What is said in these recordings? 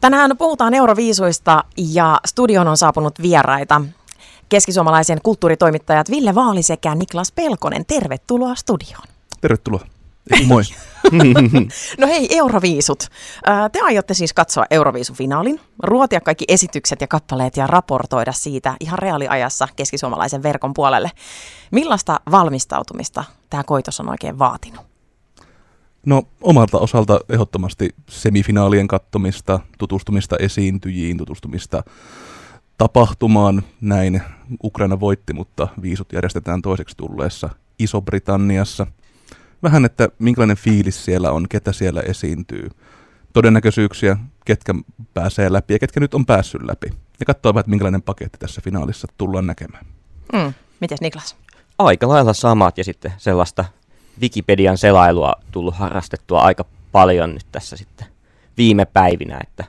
Tänään puhutaan euroviisuista ja studioon on saapunut vieraita. Keskisuomalaisen kulttuuritoimittajat Ville Vaali sekä Niklas Pelkonen. Tervetuloa studioon. Tervetuloa. Moi. No hei, euroviisut. Te aiotte siis katsoa euroviisufinaalin, ruotia kaikki esitykset ja kappaleet ja raportoida siitä ihan reaaliajassa Keskisuomalaisen verkon puolelle. Millaista valmistautumista tämä koitos on oikein vaatinut? No omalta osalta ehdottomasti semifinaalien kattomista, tutustumista esiintyjiin, tutustumista tapahtumaan. Näin Ukraina voitti, mutta viisut järjestetään toiseksi tulleessa Iso-Britanniassa. Vähän, että minkälainen fiilis siellä on, ketä siellä esiintyy, todennäköisyyksiä, ketkä pääsee läpi ja ketkä nyt on päässyt läpi. Ja katsoa vähän, minkälainen paketti tässä finaalissa tullaan näkemään. Mites Niklas? Aika lailla samat ja sitten sellaista Wikipedian selailua tullut harrastettua aika paljon nyt tässä sitten viime päivinä, että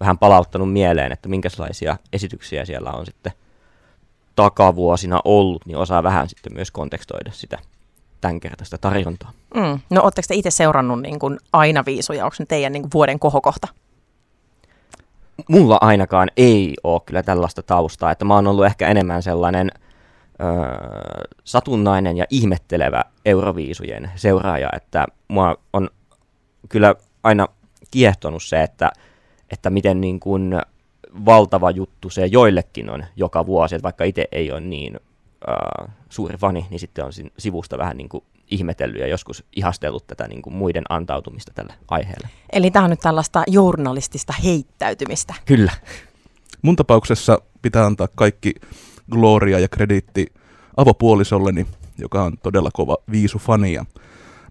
vähän palauttanut mieleen, että minkälaisia esityksiä siellä on sitten takavuosina ollut, niin osaa vähän sitten myös kontekstoida sitä tämänkertaista tarjontaa. No ootteko te itse seurannut niin kuin aina viisuja? Onko ne teidän niin kuin vuoden kohokohta? Mulla ainakaan ei ole kyllä tällaista taustaa, että mä oon ollut ehkä enemmän sellainen satunnainen ja ihmettelevä euroviisujen seuraaja, että mua on kyllä aina kiehtonut se, että miten niin kuin valtava juttu se joillekin on joka vuosi, että vaikka itse ei ole niin suuri fani, niin sitten on sivusta vähän niin kuin ihmetellyt ja joskus ihastellut tätä niin kuin muiden antautumista tällä aiheella. Eli tämä on nyt tällaista journalistista heittäytymistä. Kyllä. Mun tapauksessa pitää antaa kaikki gloria ja krediitti avopuolisolleni, joka on todella kova viisufani.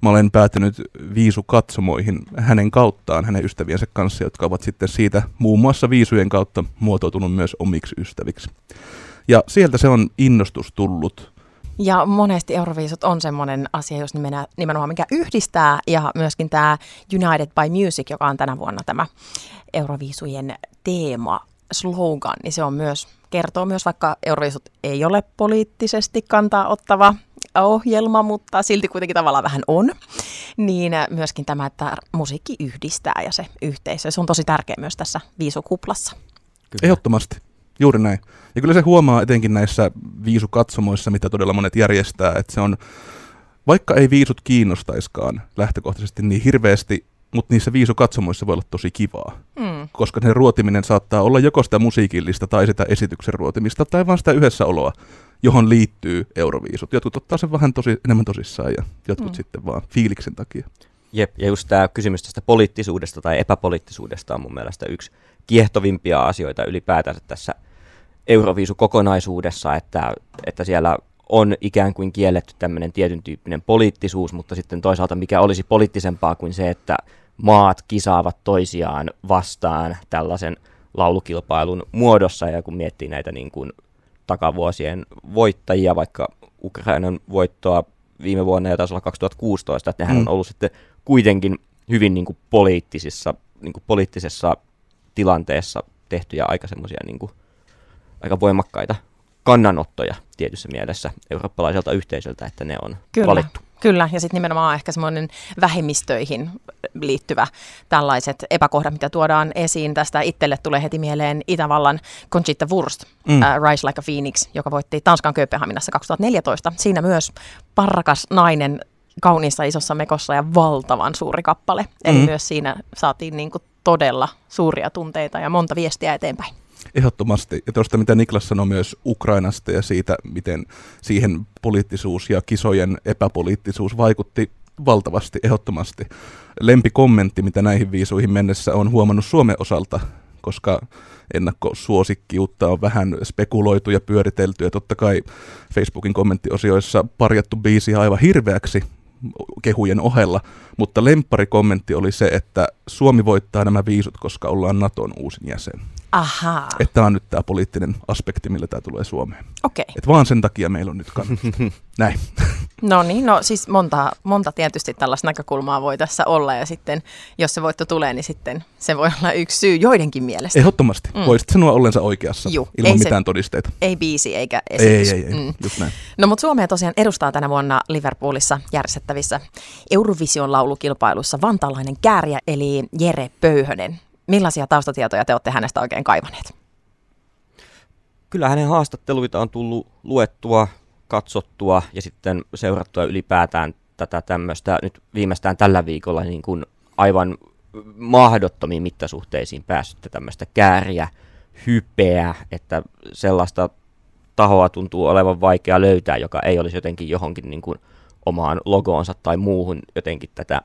Mä olen päätynyt viisukatsomoihin hänen kauttaan, hänen ystäviensä kanssa, jotka ovat sitten siitä muun muassa viisujen kautta muotoutunut myös omiksi ystäviksi. Ja sieltä se on innostus tullut. Ja monesti euroviisut on semmoinen asia, jos nimenomaan mikä yhdistää, ja myöskin tämä United by Music, joka on tänä vuonna tämä euroviisujen teema, slogan, niin se on myös, kertoo myös, vaikka euroviisut ei ole poliittisesti kantaa ottava ohjelma, mutta silti kuitenkin tavallaan vähän on, niin myöskin tämä, että musiikki yhdistää ja se yhteisö, se on tosi tärkeä myös tässä viisukuplassa. Kyllä. Ehdottomasti. Juuri näin. Ja kyllä se huomaa etenkin näissä viisukatsomoissa, mitä todella monet järjestää, että se on, vaikka ei viisut kiinnostaiskaan lähtökohtaisesti niin hirveästi, mutta niissä viisukatsomoissa voi olla tosi kivaa, koska sen ruotiminen saattaa olla joko sitä musiikillista tai sitä esityksen ruotimista tai vaan sitä yhdessäoloa, johon liittyy euroviisut. Jotkut ottaa sen vähän enemmän tosissaan ja jotkut sitten vaan fiiliksen takia. Jep, ja just tämä kysymys tästä poliittisuudesta tai epäpoliittisuudesta on mun mielestä yksi kiehtovimpia asioita ylipäätänsä tässä euroviisukokonaisuudessa, että siellä on ikään kuin kielletty tämmöinen tietyn tyyppinen poliittisuus, mutta sitten toisaalta mikä olisi poliittisempaa kuin se, että maat kisaavat toisiaan vastaan tällaisen laulukilpailun muodossa, ja kun miettii näitä niin kuin takavuosien voittajia, vaikka Ukrainan voittoa viime vuonna ja taisi olla 2016, että nehän on ollut sitten kuitenkin hyvin poliittisessa tilanteessa tehtyjä aika semmoisia aika voimakkaita kannanottoja tietyssä mielessä eurooppalaiselta yhteisöltä, että ne on valittu. Kyllä, ja sitten nimenomaan ehkä semmoinen vähemmistöihin liittyvä tällaiset epäkohdat, mitä tuodaan esiin. Tästä itselle tulee heti mieleen Itävallan Conchita Wurst, Rise like a Phoenix, joka voitti Tanskan Kööpenhaminassa 2014. Siinä myös parrakas nainen kauniissa isossa mekossa ja valtavan suuri kappale. Eli myös siinä saatiin niinku todella suuria tunteita ja monta viestiä eteenpäin. Ehdottomasti. Ja tuosta, mitä Niklas sanoi myös Ukrainasta ja siitä, miten siihen poliittisuus ja kisojen epäpoliittisuus vaikutti valtavasti, ehdottomasti. Lempikommentti, mitä näihin viisuihin mennessä on huomannut Suomen osalta, koska ennakkosuosikkiutta on vähän spekuloitu ja pyöritelty. Ja totta kai Facebookin kommenttiosioissa parjattu biisiä aivan hirveäksi kehujen ohella, mutta lempparikommentti oli se, että Suomi voittaa nämä viisut, koska ollaan NATOn uusin jäsen. Ahaa. Että tämä on nyt tämä poliittinen aspekti, millä tämä tulee Suomeen. Okei. Että vaan sen takia meillä on nyt kannatusta. Näin. No niin, no siis monta tietysti tällaista näkökulmaa voi tässä olla, ja sitten jos se voitto tulee, niin sitten se voi olla yksi syy joidenkin mielestä. Ehdottomasti. Voisit sanoa ollensa oikeassa, ilman ei mitään todisteita. Ei biisi eikä esitys. Ei. Just näin. No mutta Suomea tosiaan edustaa tänä vuonna Liverpoolissa järjestettävissä Eurovision laulukilpailussa vantaalainen Käärijä, eli Jere Pöyhönen. Millaisia taustatietoja te olette hänestä oikein kaivaneet? Kyllä hänen haastatteluita on tullut luettua, katsottua ja sitten seurattua ylipäätään tätä tämmöistä nyt viimeistään tällä viikolla niin kuin aivan mahdottomiin mittasuhteisiin päässyt tämmöistä kääriä, hypeä, että sellaista tahoa tuntuu olevan vaikea löytää, joka ei olisi jotenkin johonkin niin kuin omaan logoonsa tai muuhun jotenkin tätä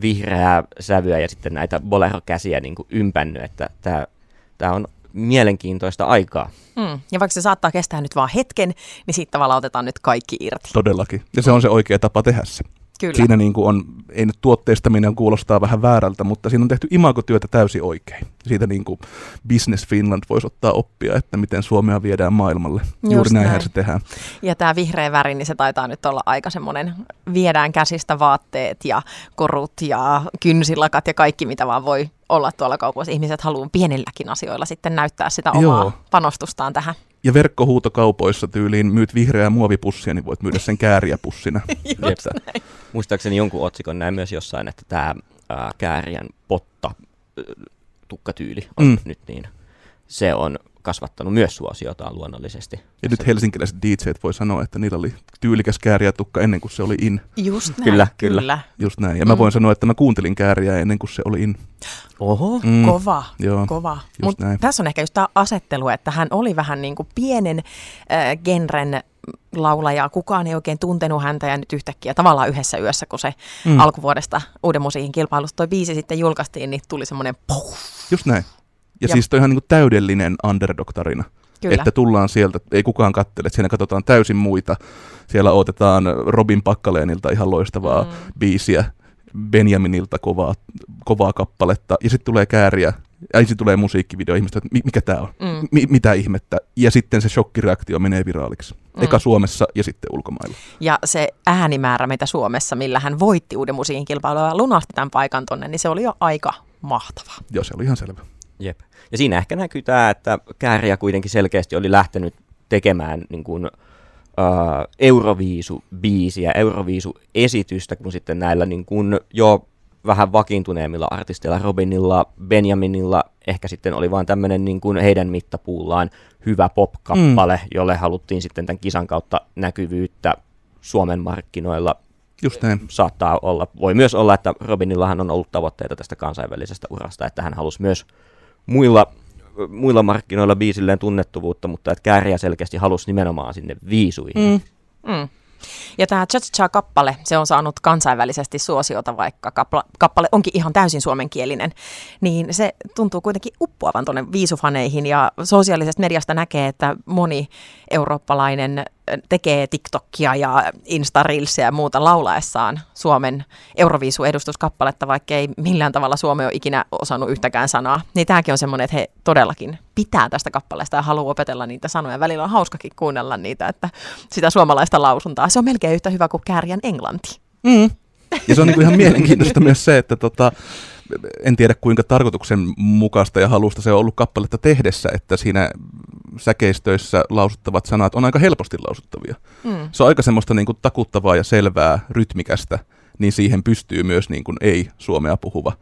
vihreää sävyä ja sitten näitä bolero-käsiä niin kuin ympännyt, että tämä on mielenkiintoista aikaa. Ja vaikka se saattaa kestää nyt vaan hetken, niin siitä tavallaan otetaan nyt kaikki irti. Todellakin. Ja se on se oikea tapa tehdä se. Kyllä. Siinä niin kuin on, ei nyt tuotteistaminen kuulostaa vähän väärältä, mutta siinä on tehty imagotyötä täysin oikein. Siitä niin kuin Business Finland voisi ottaa oppia, että miten Suomea viedään maailmalle. Juuri näinhän se tehdään. Ja tämä vihreä väri, niin se taitaa nyt olla aika semmoinen, viedään käsistä vaatteet ja korut ja kynsilakat ja kaikki, mitä vaan voi olla tuolla kaupoissa. Ihmiset haluaa pienilläkin asioilla sitten näyttää sitä omaa panostustaan tähän. Ja verkkohuutokaupoissa tyyliin myyt vihreää muovipussia, niin voit myydä sen kääriäpussina. Muistaakseni jonkun otsikon näin myös jossain, että tämä kääriän potta, tukkatyyli on nyt niin. Se on kasvattanut myös suosiotaan luonnollisesti. Ja nyt helsinkiläiset DJ:t voi sanoa, että niillä oli tyylikäs kääriätukka ennen kuin se oli in. Just näin. Kyllä. Just näin. Ja mä voin sanoa, että mä kuuntelin kääriä ennen kuin se oli in. Oho, kova. Mut tässä on ehkä just tämä asettelu, että hän oli vähän niin kuin pienen genren laulajaa. Kukaan ei oikein tuntenut häntä ja nyt yhtäkkiä tavallaan yhdessä yössä, kun se alkuvuodesta uuden musiikin kilpailusta toi biisi sitten julkaistiin, niin tuli semmoinen puff. Just näin. Ja siis toi ihan niin kuin täydellinen underdog-tarina, että tullaan sieltä, ei kukaan katsele, että siinä katsotaan täysin muita. Siellä otetaan Robin Packalenilta ihan loistavaa biisiä, Benjaminilta kovaa kappaletta, ja sitten tulee kääriä, ja sitten tulee musiikkivideo, ihmiset, että mikä tämä on, mitä ihmettä, ja sitten se shokkireaktio menee viraaliksi. Eka Suomessa ja sitten ulkomailla. Ja se äänimäärä, mitä Suomessa, millä hän voitti uuden musiikin kilpailua ja lunasti tämän paikan tonne, niin se oli jo aika mahtava. Joo, se oli ihan selvä. Jep. Ja siinä ehkä näkyy tämä, että Käärijä kuitenkin selkeästi oli lähtenyt tekemään niin kuin, euroviisubiisiä, euroviisuesitystä, kun sitten näillä niin kuin jo vähän vakiintuneemmilla artisteilla, Robinilla, Benjaminilla, ehkä sitten oli vaan tämmöinen niin kuin heidän mittapuullaan hyvä pop-kappale, jolle haluttiin sitten tämän kisan kautta näkyvyyttä Suomen markkinoilla. Just näin. Saattaa olla. Voi myös olla, että Robinillahan on ollut tavoitteita tästä kansainvälisestä urasta, että hän halusi myös muilla markkinoilla biisilleen tunnettuvuutta, mutta että Käärijä selkeästi halusi nimenomaan sinne viisuihin. Ja tämä Cha-cha-cha-kappale, se on saanut kansainvälisesti suosiota, vaikka kappale onkin ihan täysin suomenkielinen, niin se tuntuu kuitenkin uppoavan tuonne viisufaneihin ja sosiaalisesta mediasta näkee, että moni eurooppalainen tekee TikTokia ja Insta-reelsia ja muuta laulaessaan Suomen Euroviisu-edustuskappaletta, vaikka ei millään tavalla Suomi ole ikinä osannut yhtäkään sanaa. Niin tämäkin on semmoinen, että he todellakin pitää tästä kappaleesta ja haluaa opetella niitä sanoja. Välillä on hauskakin kuunnella niitä, että sitä suomalaista lausuntaa. Se on melkein yhtä hyvä kuin Käärijän englanti. Ja se on niinku ihan mielenkiintoista myös se, että en tiedä kuinka tarkoituksenmukaista ja halusta se on ollut kappaletta tehdessä, että siinä säkeistöissä lausuttavat sanat on aika helposti lausuttavia. Se on aika semmoista niin kuin takuttavaa ja selvää, rytmikästä, niin siihen pystyy myös niin kuin ei-suomea puhuva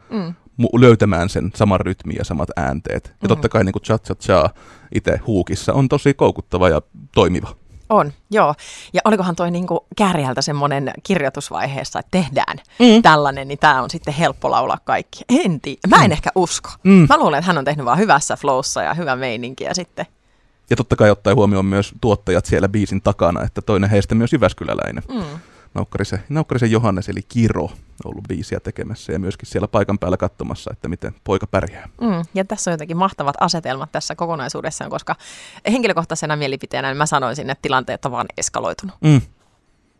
löytämään sen saman rytmin ja samat äänteet. Ja totta kai niin kuin cha-cha-cha itse huukissa on tosi koukuttava ja toimiva. On, joo. Ja olikohan toi niinku Käärijältä semmoinen kirjoitusvaiheessa, että tehdään tällainen, niin tämä on sitten helppo laulaa kaikki. Mä en ehkä usko. Mä luulen, että hän on tehnyt vaan hyvässä flowssa ja hyvä meininkiä sitten. Ja totta kai ottaa huomioon myös tuottajat siellä biisin takana, että toinen heistä myös jyväskyläläinen. Naukkarisen Johannes eli Kiro on ollut biisiä tekemässä ja myöskin siellä paikan päällä katsomassa, että miten poika pärjää. Ja tässä on jotenkin mahtavat asetelmat tässä kokonaisuudessaan, koska henkilökohtaisena mielipiteenä niin mä sanoisin, että tilanteet on vaan eskaloitunut.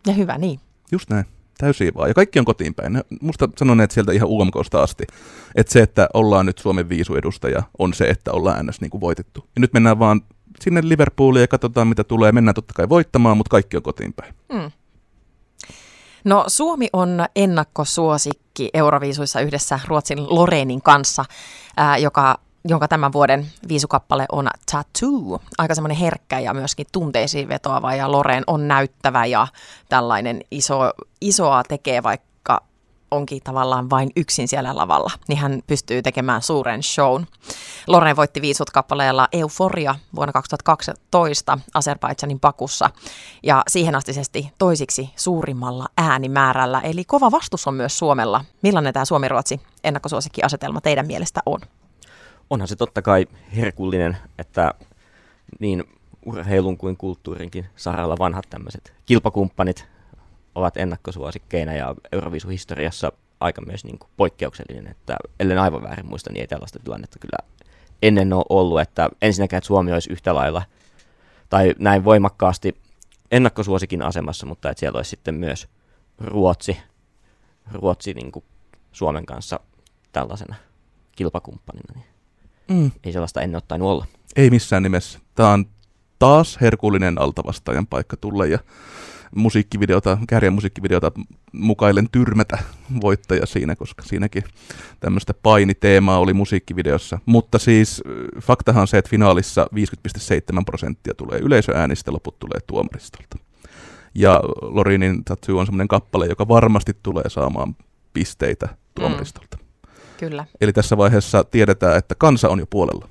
Ja hyvä niin. Just näin. Täysin vaan. Ja kaikki on kotiin päin. Musta sanoneet sieltä ihan UMK:sta asti, että se, että ollaan nyt Suomen viisuedustaja, on se, että ollaan NS niin kuin voitettu. Ja nyt mennään vaan sinne Liverpooliin ja katsotaan, mitä tulee. Mennään totta kai voittamaan, mutta kaikki on kotiin päin. No Suomi on ennakkosuosikki Euroviisuissa yhdessä Ruotsin Loreenin kanssa, jonka tämän vuoden viisukappale on Tattoo. Aika semmoinen herkkä ja myöskin tunteisiin vetoava ja Loreen on näyttävä ja tällainen isoa tekee, vaikka onkin tavallaan vain yksin siellä lavalla, niin hän pystyy tekemään suuren shown. Loreen voitti Viisut-kappaleella Euphoria vuonna 2012 Azerbaidžanin Bakussa ja siihenastisesti toisiksi suurimmalla äänimäärällä. Eli kova vastus on myös Suomella. Millainen tämä Suomi-Ruotsi ennakkosuosikkiasetelma teidän mielestä on? Onhan se totta kai herkullinen, että niin urheilun kuin kulttuurinkin saralla vanhat tämmöiset kilpakumppanit ovat ennakkosuosikkeina ja Euroviisuhistoriassa aika myös niin kuin poikkeuksellinen, että ellen aivan väärin muista, niin ei tällaista tilannetta kyllä ennen ole ollut, että ensinnäkään että Suomi olisi yhtä lailla tai näin voimakkaasti ennakkosuosikin asemassa, mutta että siellä olisi sitten myös Ruotsi niin kuin Suomen kanssa tällaisena kilpakumppanina, niin ei sellaista ennen ole tainnut olla. Ei missään nimessä. Tämä on taas herkullinen altavastaajan paikka tulla ja Käärijän musiikkivideota mukailen tyrmätä voittaja siinä, koska siinäkin tämmöistä painiteemaa oli musiikkivideossa. Mutta siis faktahan on se, että finaalissa 50,7% tulee yleisöäänistä, loput tulee tuomaristolta. Ja Loreenin Tattoo on semmoinen kappale, joka varmasti tulee saamaan pisteitä tuomaristolta. Kyllä. Eli tässä vaiheessa tiedetään, että kansa on jo puolella.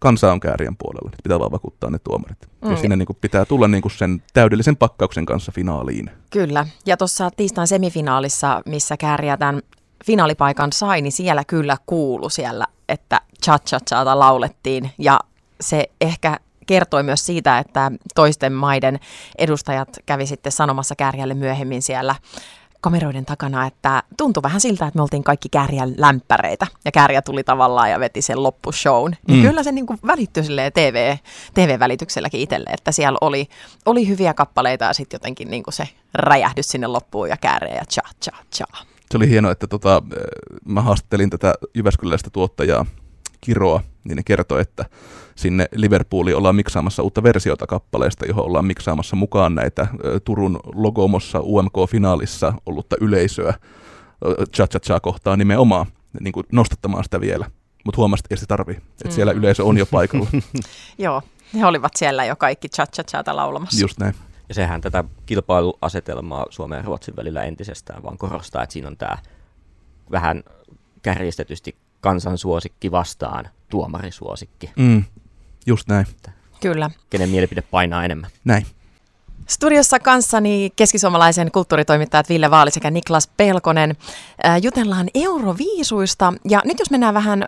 Kansa on Käärijän puolella, pitää vaan vakuuttaa ne tuomarit. Ja sinne niin kuin pitää tulla niin kuin sen täydellisen pakkauksen kanssa finaaliin. Kyllä, ja tuossa tiistain semifinaalissa, missä Käärijä tämän finaalipaikan sai, niin siellä kyllä kuului siellä, että cha-cha-chata laulettiin. Ja se ehkä kertoi myös siitä, että toisten maiden edustajat kävi sitten sanomassa Käärijälle myöhemmin siellä kameroiden takana, että tuntui vähän siltä, että me oltiin kaikki Käärijän lämpäreitä ja Käärijä tuli tavallaan ja veti sen loppushown. Niin kyllä se niin kuin välittyi silleen TV-välitykselläkin itselle, että siellä oli hyviä kappaleita ja sitten jotenkin niin kuin se räjähdys sinne loppuun ja Käärijä ja cha cha cha. Se oli hienoa, että mä haastattelin tätä jyväskyläistä tuottajaa Kiroa, niin ne kertoi, että sinne Liverpooliin ollaan miksaamassa uutta versiota kappaleesta, johon ollaan miksaamassa mukaan näitä Turun Logomossa UMK-finaalissa ollutta yleisöä cha-cha-cha kohtaan nimenomaan, niin kuin nostattamaan sitä vielä. Mutta huomasi, että ei se tarvii, että siellä yleisö on jo paikalla. Joo, he olivat siellä jo kaikki cha-cha-chata laulamassa. Just näin. Ja sehän tätä kilpailuasetelmaa Suomen ja Ruotsin välillä entisestään vaan korostaa, että siinä on tämä vähän kärjistetysti kansansuosikki vastaan tuomarisuosikki. Just näin. Kyllä. Kenen mielipide painaa enemmän. Näin. Studiossa kanssani Keskisuomalaisen kulttuuritoimittajat Ville Vaali sekä Niklas Pelkonen. Jutellaan euroviisuista ja nyt jos mennään vähän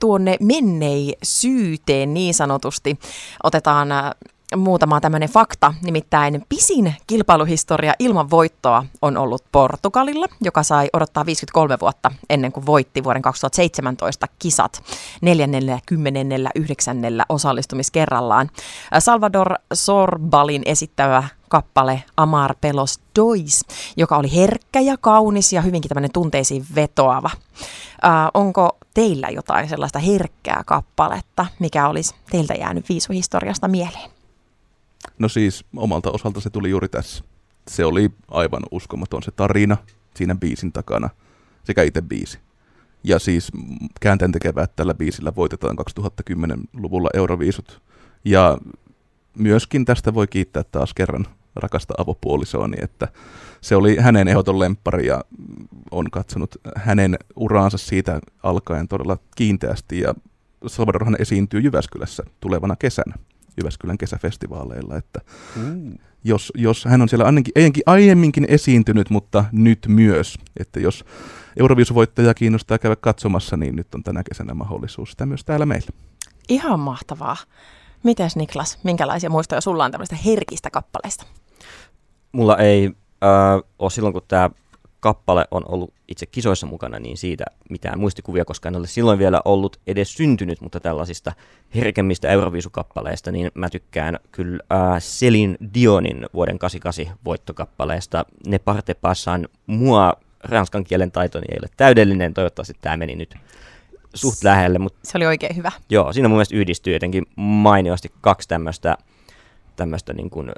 tuonne menneisyyteen niin sanotusti, otetaan muutama tämmöinen fakta, nimittäin pisin kilpailuhistoria ilman voittoa on ollut Portugalilla, joka sai odottaa 53 vuotta ennen kuin voitti vuoden 2017 kisat 49. osallistumiskerrallaan. Salvador Sorbalin esittävä kappale Amar Pelos Dois, joka oli herkkä ja kaunis ja hyvinkin tämmöinen tunteisiin vetoava. Onko teillä jotain sellaista herkkää kappaletta, mikä olisi teiltä jäänyt viisuhistoriasta mieleen? No siis omalta osalta se tuli juuri tässä. Se oli aivan uskomaton se tarina siinä biisin takana sekä itse biisi. Ja siis käänteentekevää, että tällä biisillä voitetaan 2010-luvulla Euroviisut. Ja myöskin tästä voi kiittää taas kerran rakasta avopuolisoani, että se oli hänen ehdoton lemppari ja on katsonut hänen uraansa siitä alkaen todella kiinteästi. Ja Salvadorhan esiintyy Jyväskylässä tulevana kesänä. Jyväskylän kesäfestivaaleilla, että jos hän on siellä aiemminkin esiintynyt, mutta nyt myös, että jos Euroviisuvoittaja kiinnostaa käydä katsomassa, niin nyt on tänä kesänä mahdollisuus sitä myös täällä meillä. Ihan mahtavaa. Mites Niklas, minkälaisia muistoja sulla on tämmöistä herkistä kappaleista? Mulla ei ole silloin, kun tämä kappale on ollut itse kisoissa mukana, niin siitä mitään muistikuvia, koska en ole silloin vielä ollut edes syntynyt, mutta tällaisista herkemmistä Euroviisukappaleista, niin mä tykkään kyllä Selin Dionin vuoden 88 voittokappaleesta Ne parte passan mua. Ranskan kielen taitoni ei ole täydellinen, toivottavasti tämä meni nyt suht lähelle. Mutta se oli oikein hyvä. Joo, siinä mun mielestä yhdistyy jotenkin mainiosti kaksi tämmöistä niin kuin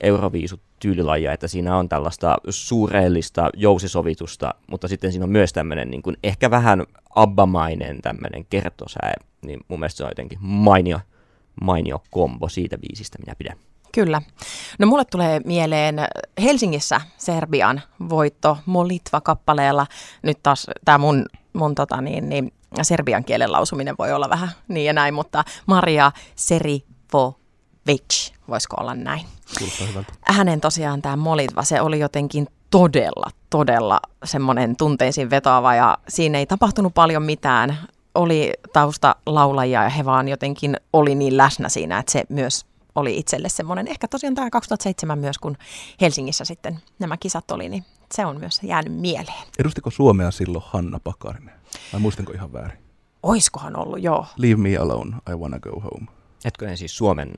Euroviisutyylilajia, että siinä on tällaista suureellista jousisovitusta, mutta sitten siinä on myös tämmöinen niin kuin ehkä vähän abbamainen tämmöinen kertosäe, niin mun mielestä se on jotenkin mainio kombo siitä biisistä, minä pidän. Kyllä. No mulle tulee mieleen Helsingissä Serbian voitto Molitva-kappaleella. Nyt taas tämä mun serbian kielen lausuminen voi olla vähän niin ja näin, mutta Marija Serifović, voisiko olla näin? Hänen tosiaan tämä Molitva, se oli jotenkin todella semmoinen tunteisiin vetoava ja siinä ei tapahtunut paljon mitään. Oli taustalaulajia ja he vaan jotenkin oli niin läsnä siinä, että se myös oli itselle semmoinen. Ehkä tosiaan tämä 2007 myös, kun Helsingissä sitten nämä kisat oli, niin se on myös jäänyt mieleen. Edustiko Suomea silloin Hanna Pakarinen? Vai muistanko ihan väärin? Oiskohan ollut, joo. Leave me alone, I wanna go home. Etkö ne siis Suomen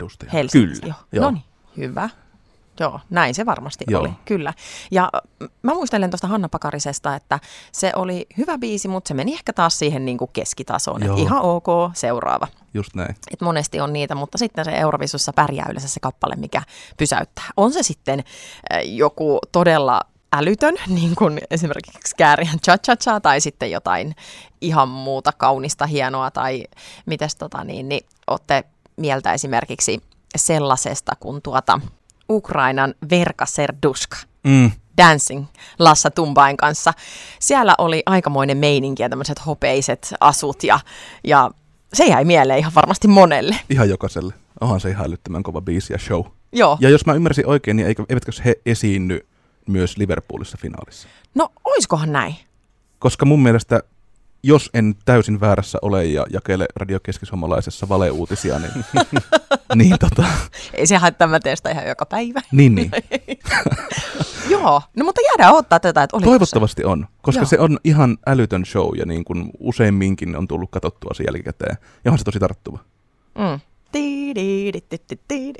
edustaja? Helsingissä, kyllä. Joo. Noniin, hyvä. Joo, näin se varmasti oli, kyllä. Ja mä muistelen tuosta Hanna Pakarisesta, että se oli hyvä biisi, mutta se meni ehkä taas siihen niin kuin keskitasoon, että ihan ok, seuraava. Just näin. Et monesti on niitä, mutta sitten se Eurovisussa pärjää yleensä se kappale, mikä pysäyttää. On se sitten joku todella älytön, niin kuin esimerkiksi Käärijän Cha-cha-cha tai sitten jotain ihan muuta kaunista, hienoa tai mites niin ootte mieltä esimerkiksi sellaisesta, kun Ukrainan Verka Serduska Dancing Lassa Tumbain kanssa. Siellä oli aikamoinen meininki ja tämmöiset hopeiset asut ja se jäi mieleen ihan varmasti monelle. Ihan jokaiselle. Onhan se ihan älyttömän kova biisi ja show. Joo. Ja jos mä ymmärsin oikein, niin eivätkö he esiinny myös Liverpoolissa finaalissa? No oiskohan näin? Koska mun mielestä, jos en täysin väärässä ole ja jakele Radio Keskisuomalaisessa valeuutisia, niin ei se haittaa, mä testaan ihan joka päivä. Niin. Joo, no mutta jäädään odottaa tätä, että oliko toivottavasti se on, koska se on ihan älytön show ja niin kuin useimminkin on tullut katsottua sen jälkikäteen. Ja on se tosi tarttuva.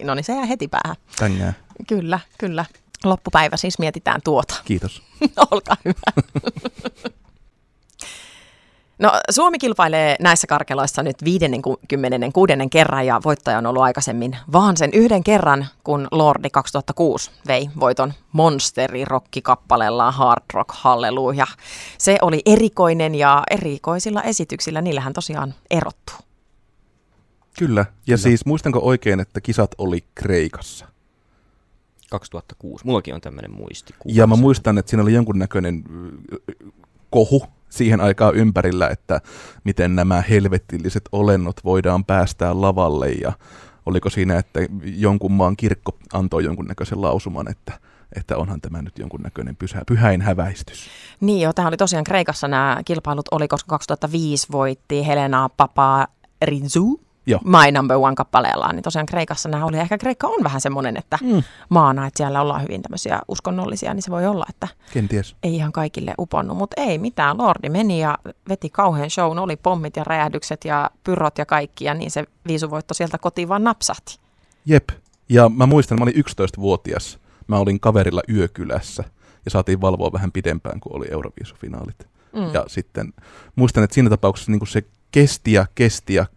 No niin, se jää heti päähän. Tängää. Kyllä. Loppupäivä siis mietitään tuota. Kiitos. Olkaa hyvä. No, Suomi kilpailee näissä karkeloissa nyt 56. kerran ja voittaja on ollut aikaisemmin vaan sen yhden kerran, kun Lordi 2006 vei voiton monsterirokki-kappaleellaan Hard Rock Hallelujah. Se oli erikoinen ja erikoisilla esityksillä niillähän tosiaan erottuu. Kyllä, ja siis muistanko oikein, että kisat oli Kreikassa? 2006, mullakin on tämmöinen muistikuva. Ja mä muistan, että siinä oli jonkunnäköinen kohu siihen aikaan ympärillä, että miten nämä helvetilliset olennot voidaan päästää lavalle ja oliko siinä, että jonkun maan kirkko antoi jonkunnäköisen lausuman, että onhan tämä nyt jonkunnäköinen pyhäin häväistys. Niin joo, tämä oli tosiaan Kreikassa nämä kilpailut oli, koska 2005 voitti Helena Paparizou My Number One -kappaleellaan, niin tosiaan Kreikassa nämä oli, ehkä Kreikka on vähän semmoinen, että maana, että siellä ollaan hyvin tämmöisiä uskonnollisia, niin se voi olla, että kenties ei ihan kaikille uponnut, mutta ei mitään, Lordi meni ja veti kauhean shown, oli pommit ja räjähdykset ja pyrot ja kaikki, ja niin se viisuvoitto sieltä kotiin vaan napsahti. Jep, ja mä muistan, mä olin 11-vuotias, mä olin kaverilla yökylässä, ja saatiin valvoa vähän pidempään, kun oli Euroviisufinaalit, ja sitten muistan, että siinä tapauksessa niin kuin se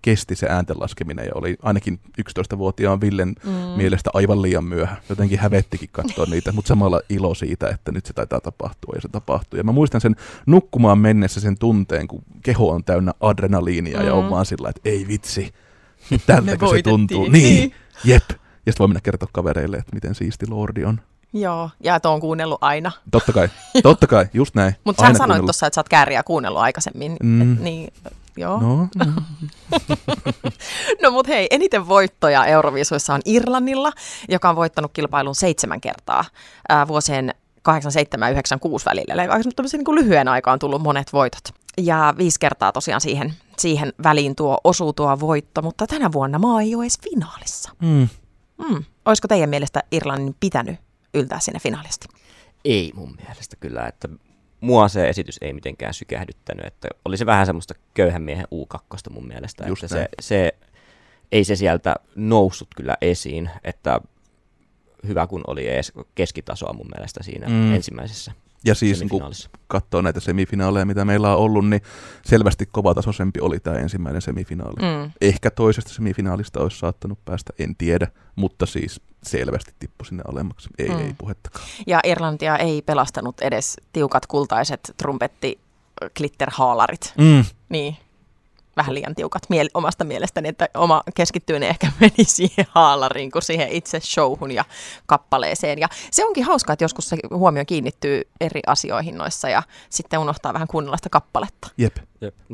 kesti se äänten laskeminen ja oli ainakin 11-vuotiaan Villen mielestä aivan liian myöhä. Jotenkin hävettikin katsoa niitä, mutta samalla ilo siitä, että nyt se taitaa tapahtua ja se tapahtuu. Ja mä muistan sen nukkumaan mennessä sen tunteen, kun keho on täynnä adrenaliinia ja on vaan sillä, että ei vitsi, tältäkö se tuntuu. Niin, jep. Ja sitten voi mennä kertoa kavereille, että miten siisti Lordi on. Joo, ja tuon on kuunnellut aina. Totta kai, just näin. Mutta sä sanoit tuossa, että sä oot Kääriä kuunnellut aikaisemmin, niin. Joo. No. No mut hei, eniten voittoja Euroviisuissa on Irlannilla, joka on voittanut kilpailun 7 kertaa vuosien 87-96 välillä. Eli tämmöisen niin kuin lyhyen aikaan on tullut monet voitot. Ja 5 kertaa tosiaan siihen väliin osuu tuo voitto, mutta tänä vuonna maa ei ole edes finaalissa. Olisiko teidän mielestä Irlannin pitänyt yltää sinne finaalista? Ei mun mielestä kyllä, että mua se esitys ei mitenkään sykähdyttänyt, että oli se vähän semmoista köyhän miehen U2 mun mielestä, just että se ei se sieltä noussut kyllä esiin, että hyvä kun oli edes keskitasoa mun mielestä siinä ensimmäisessä. Ja siis kun katsoo näitä semifinaaleja, mitä meillä on ollut, niin selvästi kovatasoisempi oli tämä ensimmäinen semifinaali. Ehkä toisesta semifinaalista olisi saattanut päästä, en tiedä, mutta siis selvästi tippui sinne alemmaksi. Ei puhettakaan. Ja Irlantia ei pelastanut edes tiukat kultaiset trumpetti-glitterhaalarit. Niin. vähän liian tiukat omasta mielestäni, että oma keskittyminen ehkä meni siihen haalariin kuin siihen itse showhun ja kappaleeseen. Ja se onkin hauskaa, että joskus se huomio kiinnittyy eri asioihin noissa ja sitten unohtaa vähän kuunnella sitä kappaletta. Jep.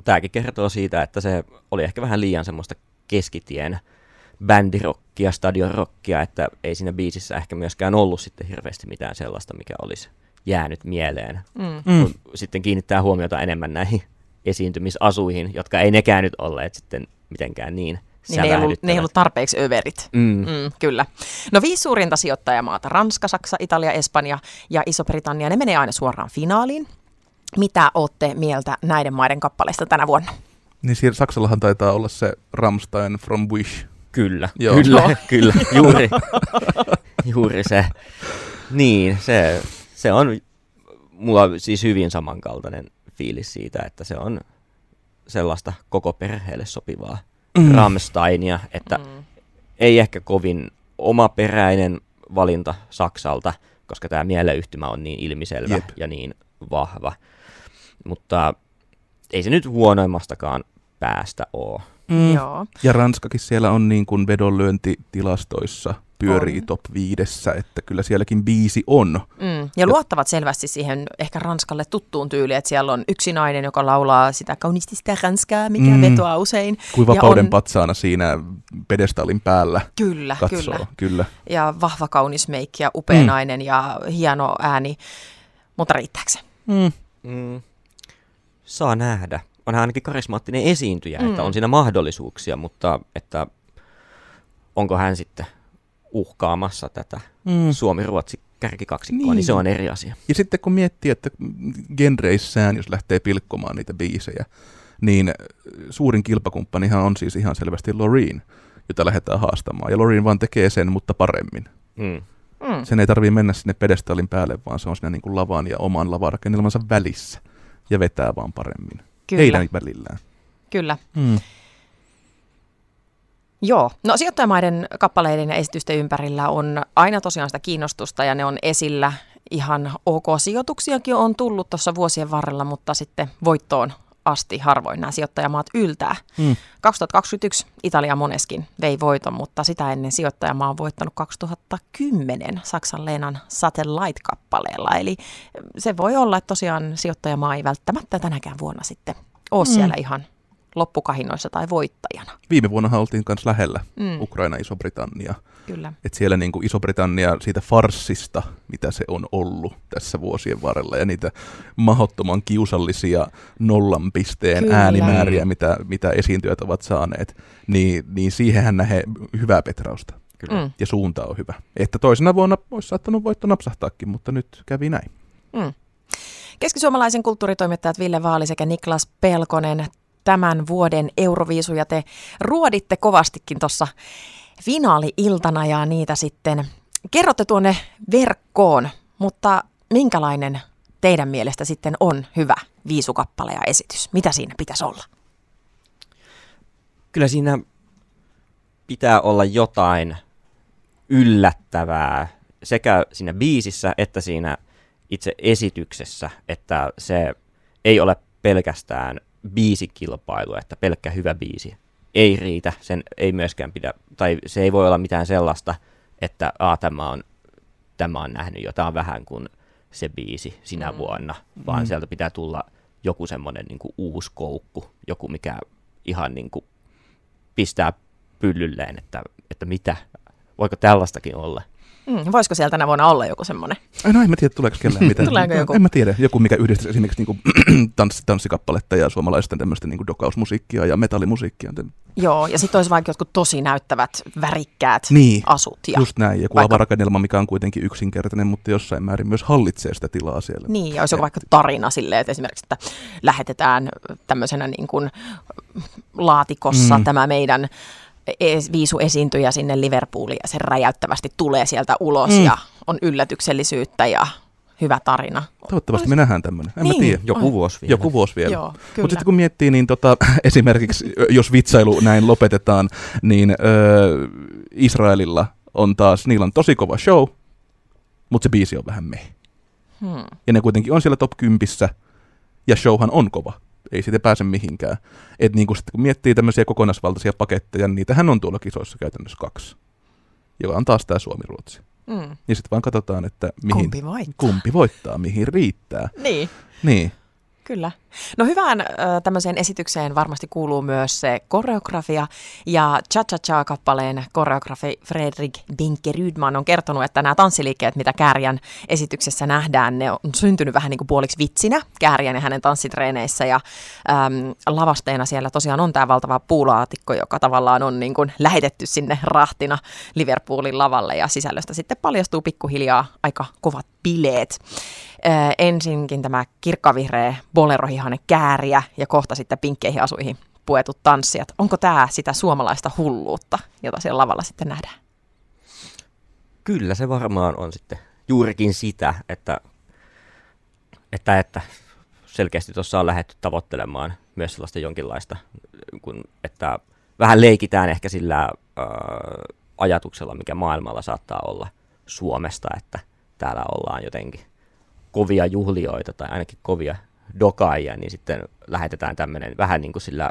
Tämäkin kertoo siitä, että se oli ehkä vähän liian semmoista keskitien bändirokkia, stadionrokkia, että ei siinä biisissä ehkä myöskään ollut sitten hirveästi mitään sellaista, mikä olisi jäänyt mieleen. Mm. Sitten kiinnittää huomiota enemmän näihin esiintymisasuihin, jotka ei nekään nyt olleet sitten mitenkään niin sävähdyttävät. Niin ne ei ollut tarpeeksi överit. Kyllä. No 5 suurinta sijoittajamaata, Ranska, Saksa, Italia, Espanja ja Iso-Britannia, ne menee aina suoraan finaaliin. Mitä ootte mieltä näiden maiden kappaleista tänä vuonna? Niin siellä Saksallahan taitaa olla se Rammstein From Wish. Kyllä, joo. Kyllä, juuri se. Niin, se on mulla siis hyvin samankaltainen fiilis siitä, että se on sellaista koko perheelle sopivaa Rammsteinia, että ei ehkä kovin omaperäinen valinta Saksalta, koska tämä mieleyhtymä on niin ilmiselvä ja niin vahva, mutta ei se nyt huonoimmastakaan päästä ole. Ja Ranskakin siellä on niin kuin vedonlyöntitilastoissa pyörii top 5, että kyllä sielläkin biisi on. Ja luottavat selvästi siihen ehkä Ranskalle tuttuun tyyliin, että siellä on yksi nainen, joka laulaa sitä kaunisti sitä ranskaa, mikä vetoaa usein. Kuin vapauden patsaana siinä pedestaalin päällä. Kyllä, katsoo. Kyllä. Ja vahva kaunis meikki ja upea nainen ja hieno ääni, mutta riittääkö se? Saa nähdä. Onhan ainakin karismaattinen esiintyjä, että on siinä mahdollisuuksia, mutta että onko hän sitten uhkaamassa tätä Suomi-Ruotsi-kärkikaksikkoa, niin se on eri asia. Ja sitten kun miettii, että genreissään, jos lähtee pilkkomaan niitä biisejä, niin suurin kilpakumppanihan on siis ihan selvästi Loreen, jota lähdetään haastamaan. Ja Loreen vaan tekee sen, mutta paremmin. Sen ei tarvitse mennä sinne pedestaalin päälle, vaan se on siinä niin kuin lavan ja oman lavarakennelmansa välissä ja vetää vaan paremmin. Heidän välillään. Kyllä. Joo. No sijoittajamaiden kappaleiden ja esitysten ympärillä on aina tosiaan sitä kiinnostusta ja ne on esillä. Ihan ok sijoituksiakin on tullut tuossa vuosien varrella, mutta sitten voittoon asti harvoin nämä sijoittajamaat yltää. 2021 Italia moneskin vei voiton, mutta sitä ennen sijoittajamaa on voittanut 2010 Saksan Lenan Satellite-kappaleella. Eli se voi olla, että tosiaan sijoittajamaa ei välttämättä tänäkään vuonna sitten ole siellä ihan loppukahinoissa tai voittajana. Viime vuonna oltiin kanssa lähellä Ukraina, Iso-Britannia. Kyllä. Et siellä niin kuin Iso-Britannia siitä farssista, mitä se on ollut tässä vuosien varrella, ja niitä mahdottoman kiusallisia 0 pisteen äänimääriä, mitä esiintyjät ovat saaneet, niin siihenhän nähdään hyvää petrausta. Kyllä. Ja suunta on hyvä. Että toisena vuonna olisi saattanut voitto napsahtaakin, mutta nyt kävi näin. Keskisuomalaisen kulttuuritoimittajat Ville Vaali sekä Niklas Pelkonen, tämän vuoden Euroviisuja te ruoditte kovastikin tuossa finaali-iltana ja niitä sitten kerrotte tuonne verkkoon, mutta minkälainen teidän mielestä sitten on hyvä viisukappale ja esitys? Mitä siinä pitäisi olla? Kyllä siinä pitää olla jotain yllättävää sekä siinä biisissä että siinä itse esityksessä, että se ei ole pelkästään biisikilpailu, että pelkkä hyvä biisi ei riitä, sen ei myöskään pidä, tai se ei voi olla mitään sellaista, että tämä on nähnyt jotain vähän kuin se biisi sinä vuonna, vaan sieltä pitää tulla joku semmoinen niin kuin uusi koukku, joku mikä ihan niin kuin pistää pyllylleen, että mitä, voiko tällaistakin olla. Voisiko siellä tänä vuonna olla joku semmoinen? No en mä tiedä, tuleeko kellään mitään. En mä tiedä. Joku, mikä yhdistäisi esimerkiksi niin tanssikappaletta ja suomalaisten tämmöistä niin dokausmusiikkia ja metallimusiikkia. Joo, ja sitten olisi vaikka jotkut tosi näyttävät, värikkäät asut. Ja just näin. Joku avarakennelma, mikä on kuitenkin yksinkertainen, mutta jossain määrin myös hallitsee sitä tilaa siellä. Niin, ja olisi joku vaikka tarina silleen, että esimerkiksi että lähetetään tämmöisenä niin kuin laatikossa tämä meidän viisu esiintyjä sinne Liverpooliin ja se räjäyttävästi tulee sieltä ulos ja on yllätyksellisyyttä ja hyvä tarina. Toivottavasti me nähdään tämmöinen. En mä tiedä. Joku vuosi vielä. Mutta sitten kun miettii, niin esimerkiksi jos vitsailu näin lopetetaan, niin Israelilla on taas, niillä on tosi kova show, mutta se biisi on vähän meh. Ja ne kuitenkin on siellä top 10, ja showhan on kova. ei siitä pääse mihinkään. Et niin kun sitten kun miettii tämmöisiä kokonaisvaltaisia paketteja, niin niitähän on tuolla kisoissa käytännössä 2, joka on taas tämä Suomi-Ruotsi. Mm. Ja sitten vaan katsotaan, että mihin, kumpi voittaa, mihin riittää. Niin. Kyllä. No hyvään tämmöiseen esitykseen varmasti kuuluu myös se koreografia, ja Cha-cha-cha-kappaleen koreografi Fredrik Benke-Rydman on kertonut, että nämä tanssiliikkeet, mitä Käärijän esityksessä nähdään, ne on syntynyt vähän niin kuin puoliksi vitsinä Käärijän ja hänen tanssitreeneissä, ja lavasteena siellä tosiaan on tämä valtava puulaatikko, joka tavallaan on niin kuin lähetetty sinne rahtina Liverpoolin lavalle, ja sisällöstä sitten paljastuu pikkuhiljaa aika kovat bileet. Ensinkin tämä kirkkavihreä bolerohihainen Käärijä ja kohta sitten pinkkeihin asuihin puetut tanssijat. Onko tämä sitä suomalaista hulluutta, jota siellä lavalla sitten nähdään? Kyllä se varmaan on sitten juurikin sitä, että selkeästi tuossa on lähdetty tavoittelemaan myös sellaista jonkinlaista, että vähän leikitään ehkä sillä ajatuksella, mikä maailmalla saattaa olla Suomesta, että täällä ollaan jotenkin kovia juhlioita tai ainakin kovia dokaajia, niin sitten lähetetään tämmöinen vähän niin kuin sillä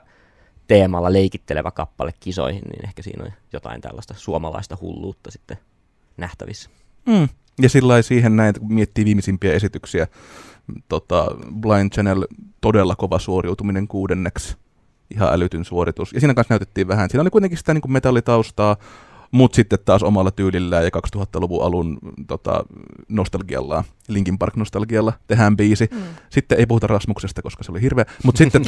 teemalla leikittelevä kappale kisoihin, niin ehkä siinä on jotain tällaista suomalaista hulluutta sitten nähtävissä. Mm. Ja sillä siihen näin, kun miettii viimeisimpiä esityksiä, Blind Channel, todella kova suoriutuminen 6. Ihan älytyn suoritus. Ja siinä kanssa näytettiin vähän, siinä oli kuitenkin sitä niin kuin metallitaustaa, mutta sitten taas omalla tyylillään ja 2000-luvun alun nostalgialla, Linkin Park-nostalgialla tehdään biisi. Mm. Sitten ei puhuta Rasmuksesta, koska se oli hirveä. Mutta sitten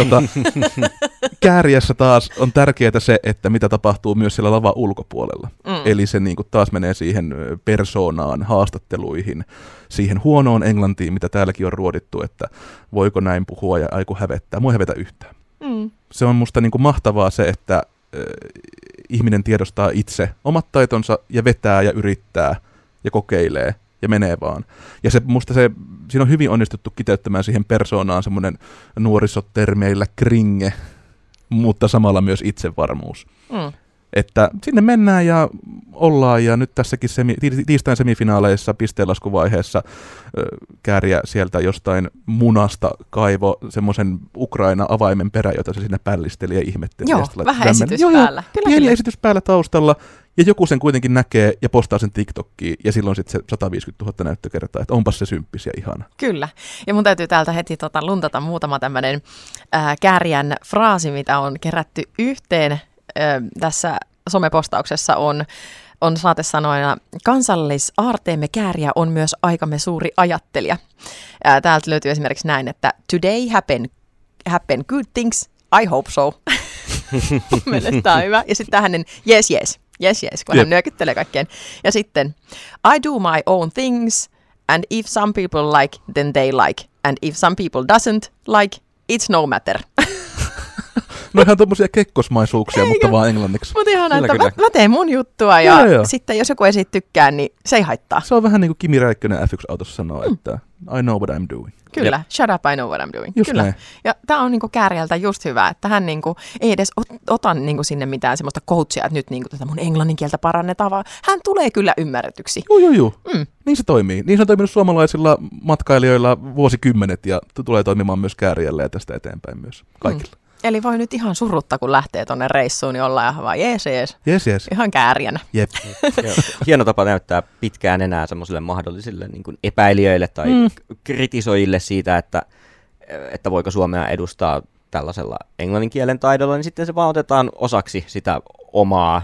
Käärijässä taas on tärkeää se, että mitä tapahtuu myös siellä lavan ulkopuolella. Mm. Eli se niinku taas menee siihen persoonaan, haastatteluihin, siihen huonoon englantiin, mitä täälläkin on ruodittu, että voiko näin puhua ja aiku hävettää. Mua ei hävetä yhtään. Mm. Se on musta niinku mahtavaa se, että ihminen tiedostaa itse omat taitonsa ja vetää ja yrittää ja kokeilee ja menee vaan. Ja se, musta se, siinä on hyvin onnistuttu kiteyttämään siihen persoonaan semmoinen nuorisotermeillä kringe, mutta samalla myös itsevarmuus. Mm. Että sinne mennään ja ollaan, ja nyt tässäkin tiistain semifinaaleissa pisteenlaskuvaiheessa Käärijä sieltä jostain munasta kaivo semmoisen Ukraina-avaimen perä, jota se sinne pällisteli ja ihmetteli. Joo, ja vähän esitys päällä. Pieni esitys päällä taustalla, ja joku sen kuitenkin näkee ja postaa sen TikTokkiin, ja silloin sitten se 150 000 näyttökertaa, että onpas se symppis ja ihana. Kyllä, ja mun täytyy täältä heti luntata muutama tämmöinen Käärijän fraasi, mitä on kerätty yhteen. Tässä somepostauksessa on saatesanoina: kansallisaarteemme Käärijä on myös aikamme suuri ajattelija. Täältä löytyy esimerkiksi näin, että today happen good things, I hope so. Mielestäni tämä on hyvä. Ja sitten hänen yes, kun hän nyökyttelee kaikkeen. Ja sitten I do my own things, and if some people like, then they like. And if some people doesn't like, it's no matter. No ihan tuommoisia kekkosmaisuuksia, mutta vaan englanniksi. Mutta ihan näin, että mä teen mun juttua ja sitten jos joku ei siitä tykkää, niin se ei haittaa. Se on vähän niin kuin Kimi Räikkönen F1-autossa sanoo, että I know what I'm doing. Kyllä, yep. Shut up, I know what I'm doing. Just kyllä. Ja tämä on niinku Käärijältä just hyvä, että hän niinku ei edes ota niinku sinne mitään semmoista coachia, että nyt niinku tätä mun englannin kieltä parannetaan, vaan hän tulee kyllä ymmärretyksi. Joo. Mm. Niin se toimii. Niin se on toiminut suomalaisilla matkailijoilla vuosikymmenet ja tulee toimimaan myös Käärijällä ja tästä eteenpäin myös kaikilla. Mm. Eli voi nyt ihan surrutta, kun lähtee tuonne reissuun, niin ollaan vaan jees. Ihan Käärijänä. Jep. Hieno tapa näyttää pitkään enää semmoisille mahdollisille niin kuin epäilijöille tai kritisoijille siitä, että voiko Suomea edustaa tällaisella englanninkielen taidolla, niin sitten se vaan otetaan osaksi sitä omaa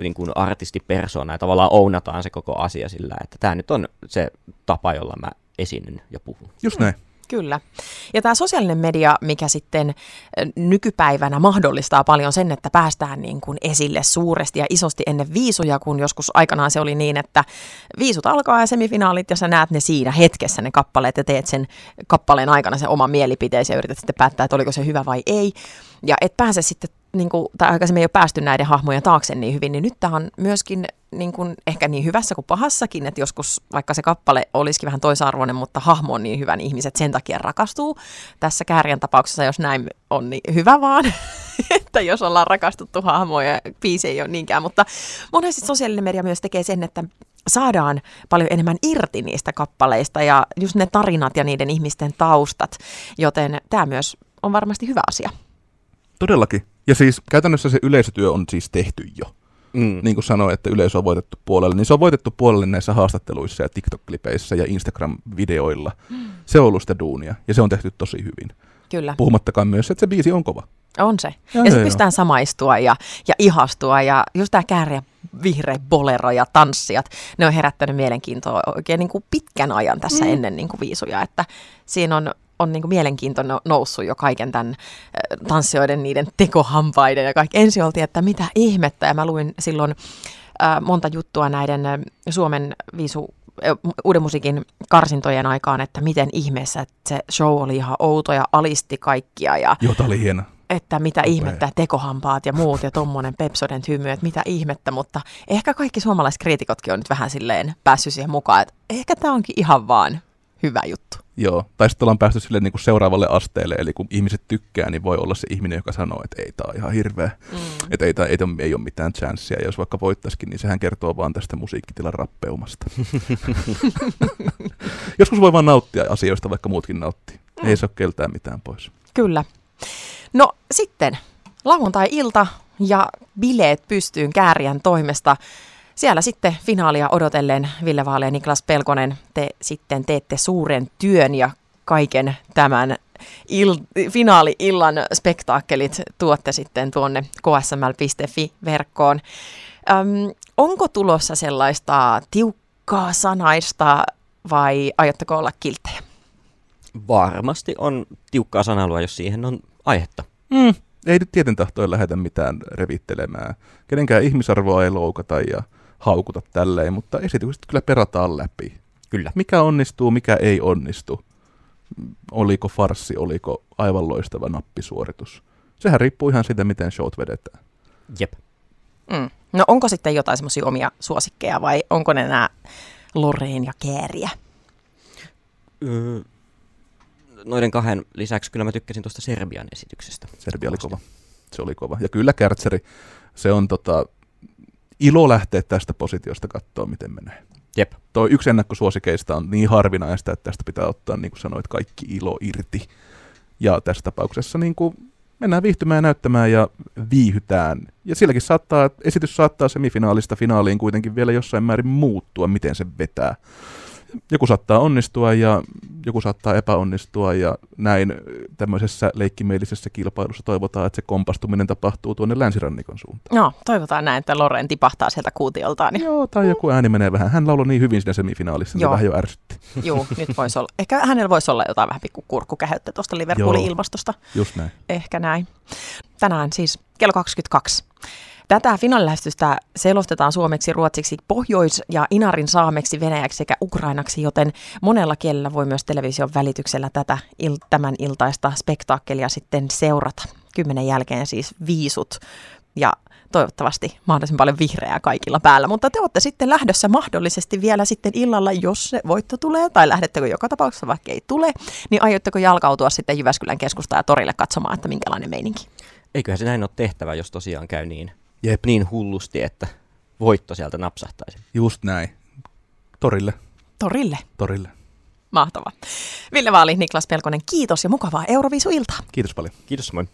niin kuin artistipersoonaa ja tavallaan ounataan se koko asia sillä, että tämä nyt on se tapa, jolla mä esiinnyn ja puhun. Just näin. Kyllä. Ja tämä sosiaalinen media, mikä sitten nykypäivänä mahdollistaa paljon sen, että päästään niin kuin esille suuresti ja isosti ennen viisuja, kun joskus aikanaan se oli niin, että viisut alkaa ja semifinaalit, ja sä näet ne siinä hetkessä ne kappaleet ja teet sen kappaleen aikana sen oman mielipiteesi ja yrität sitten päättää, että oliko se hyvä vai ei. Ja et pääse sitten, niin kuin, tai aikaisemmin ei ole päästy näiden hahmojen taakse niin hyvin, niin nyt tämä on myöskin niin kuin ehkä niin hyvässä kuin pahassakin, että joskus vaikka se kappale olisikin vähän toisarvoinen, mutta hahmo on niin hyvä, niin ihmiset sen takia rakastuu. Tässä Käärijän tapauksessa, jos näin on, niin hyvä vaan, että jos ollaan rakastuttu hahmoja ja biisi ei ole niinkään, mutta monesti sosiaalinen media myös tekee sen, että saadaan paljon enemmän irti niistä kappaleista ja just ne tarinat ja niiden ihmisten taustat, joten tämä myös on varmasti hyvä asia. Todellakin. Ja siis käytännössä se yleisötyö on siis tehty jo. Mm. Niin kuin sanoin, että yleisö on voitettu puolelle, niin se on voitettu puolelle näissä haastatteluissa ja TikTok-klipeissä ja Instagram-videoilla. Mm. Se on ollut sitä duunia ja se on tehty tosi hyvin. Kyllä. Puhumattakaan myös, että se biisi on kova. On se. Ja sitten pystytään samaistua ja ihastua ja just tämä Käärijä, vihreä bolero ja tanssijat, ne on herättänyt mielenkiintoa oikein niin kuin pitkän ajan tässä ennen niin kuin viisuja, että siinä on niin kuin mielenkiinto noussut jo kaiken tämän tanssijoiden niiden tekohampaiden ja kaikki. Ensin oltiin, että mitä ihmettä, ja mä luin silloin monta juttua näiden Suomen viisu uuden musiikin karsintojen aikaan, että miten ihmeessä, että se show oli ihan outo ja alisti kaikkia. Ja joo, tää oli hieno. Että mitä ihmettä, tekohampaat ja muut ja tommonen Pepsodent-hymy, että mitä ihmettä, mutta ehkä kaikki suomalaiskriitikotkin on nyt vähän silleen päässyt siihen mukaan, että ehkä tämä onkin ihan vaan hyvä juttu. Joo, tai sitten ollaan päästy silleen niin kuin seuraavalle asteelle, eli kun ihmiset tykkää, niin voi olla se ihminen, joka sanoo, että ei tämä on ihan hirveä, että ei ole mitään chanssiä, jos vaikka voittaisikin, niin sehän kertoo vaan tästä musiikkitilan rappeumasta. Joskus voi vaan nauttia asioista, vaikka muutkin nauttii. Ei se ole keltään mitään pois. Kyllä. No sitten lauantai-ilta ja bileet pystyyn Käärijän toimesta. Siellä sitten finaalia odotellen Ville Vaali ja Niklas Pelkonen, te sitten teette suuren työn ja kaiken tämän finaali-illan spektaakkelit tuotte sitten tuonne ksml.fi-verkkoon. Onko tulossa sellaista tiukkaa sanaista vai aiotteko olla kilttejä? Varmasti on tiukkaa sanailua, jos siihen on aihetta. Ei nyt tieten tahtoen lähdetä mitään revittelemään. Kenenkään ihmisarvoa ei loukata ja haukuta tälleen, mutta esitykset kyllä perataan läpi. Kyllä. Mikä onnistuu, mikä ei onnistu. Oliko farssi, oliko aivan loistava nappisuoritus. Sehän riippuu ihan siitä, miten showt vedetään. Jep. No onko sitten jotain semmoisia omia suosikkeja vai onko ne nämä Loreen ja Käärijä? Noiden kahden lisäksi kyllä mä tykkäsin tuosta Serbian esityksestä. Serbia oli kova. Se oli kova. Ja kyllä Kärtseri, se on ilo lähteä tästä positiosta katsoa, miten menee. Jep. Toi yksi ennakkosuosikeista on niin harvinaista, että tästä pitää ottaa, niin kuin sanoit, kaikki ilo irti. Ja tässä tapauksessa niin kuin mennään viihtymään ja näyttämään ja viihytään. Ja silläkin esitys saattaa semifinaalista finaaliin kuitenkin vielä jossain määrin muuttua, miten se vetää. Joku saattaa onnistua ja joku saattaa epäonnistua ja näin tämmöisessä leikkimielisessä kilpailussa toivotaan, että se kompastuminen tapahtuu tuonne länsirannikon suuntaan. No, toivotaan näin, että Loreen tipahtaa sieltä kuutioltaan. Niin. Joo, tai joku ääni menee vähän. Hän lauloi niin hyvin siinä semifinaalissa, että vähän jo ärsytti. Joo, nyt voisi olla. Ehkä hänellä voisi olla jotain vähän pikku kurkkukähöttä tuosta Liverpoolin ilmastosta. Just näin. Ehkä näin. Tänään siis kello 22. Tätä finaalilähestystä selostetaan suomeksi, ruotsiksi, pohjois- ja inarin saameksi, venäjäksi sekä ukrainaksi, joten monella kielellä voi myös television välityksellä tätä tämän iltaista spektaakkelia sitten seurata. 10 jälkeen siis viisut ja toivottavasti mahdollisimman paljon vihreää kaikilla päällä, mutta te olette sitten lähdössä mahdollisesti vielä sitten illalla, jos se voitto tulee tai lähdettekö joka tapauksessa vaikka ei tule, niin aiotteko jalkautua sitten Jyväskylän keskustaan ja torille katsomaan, että minkälainen meininki? Eiköhän se näin ole tehtävä, jos tosiaan käy niin. Jep. Niin hullusti, että voitto sieltä napsahtaisi. Just näin. Torille. Mahtavaa. Ville Vaali, Niklas Pelkonen, kiitos ja mukavaa Euroviisu-iltaa. Kiitos paljon. Kiitos, moi.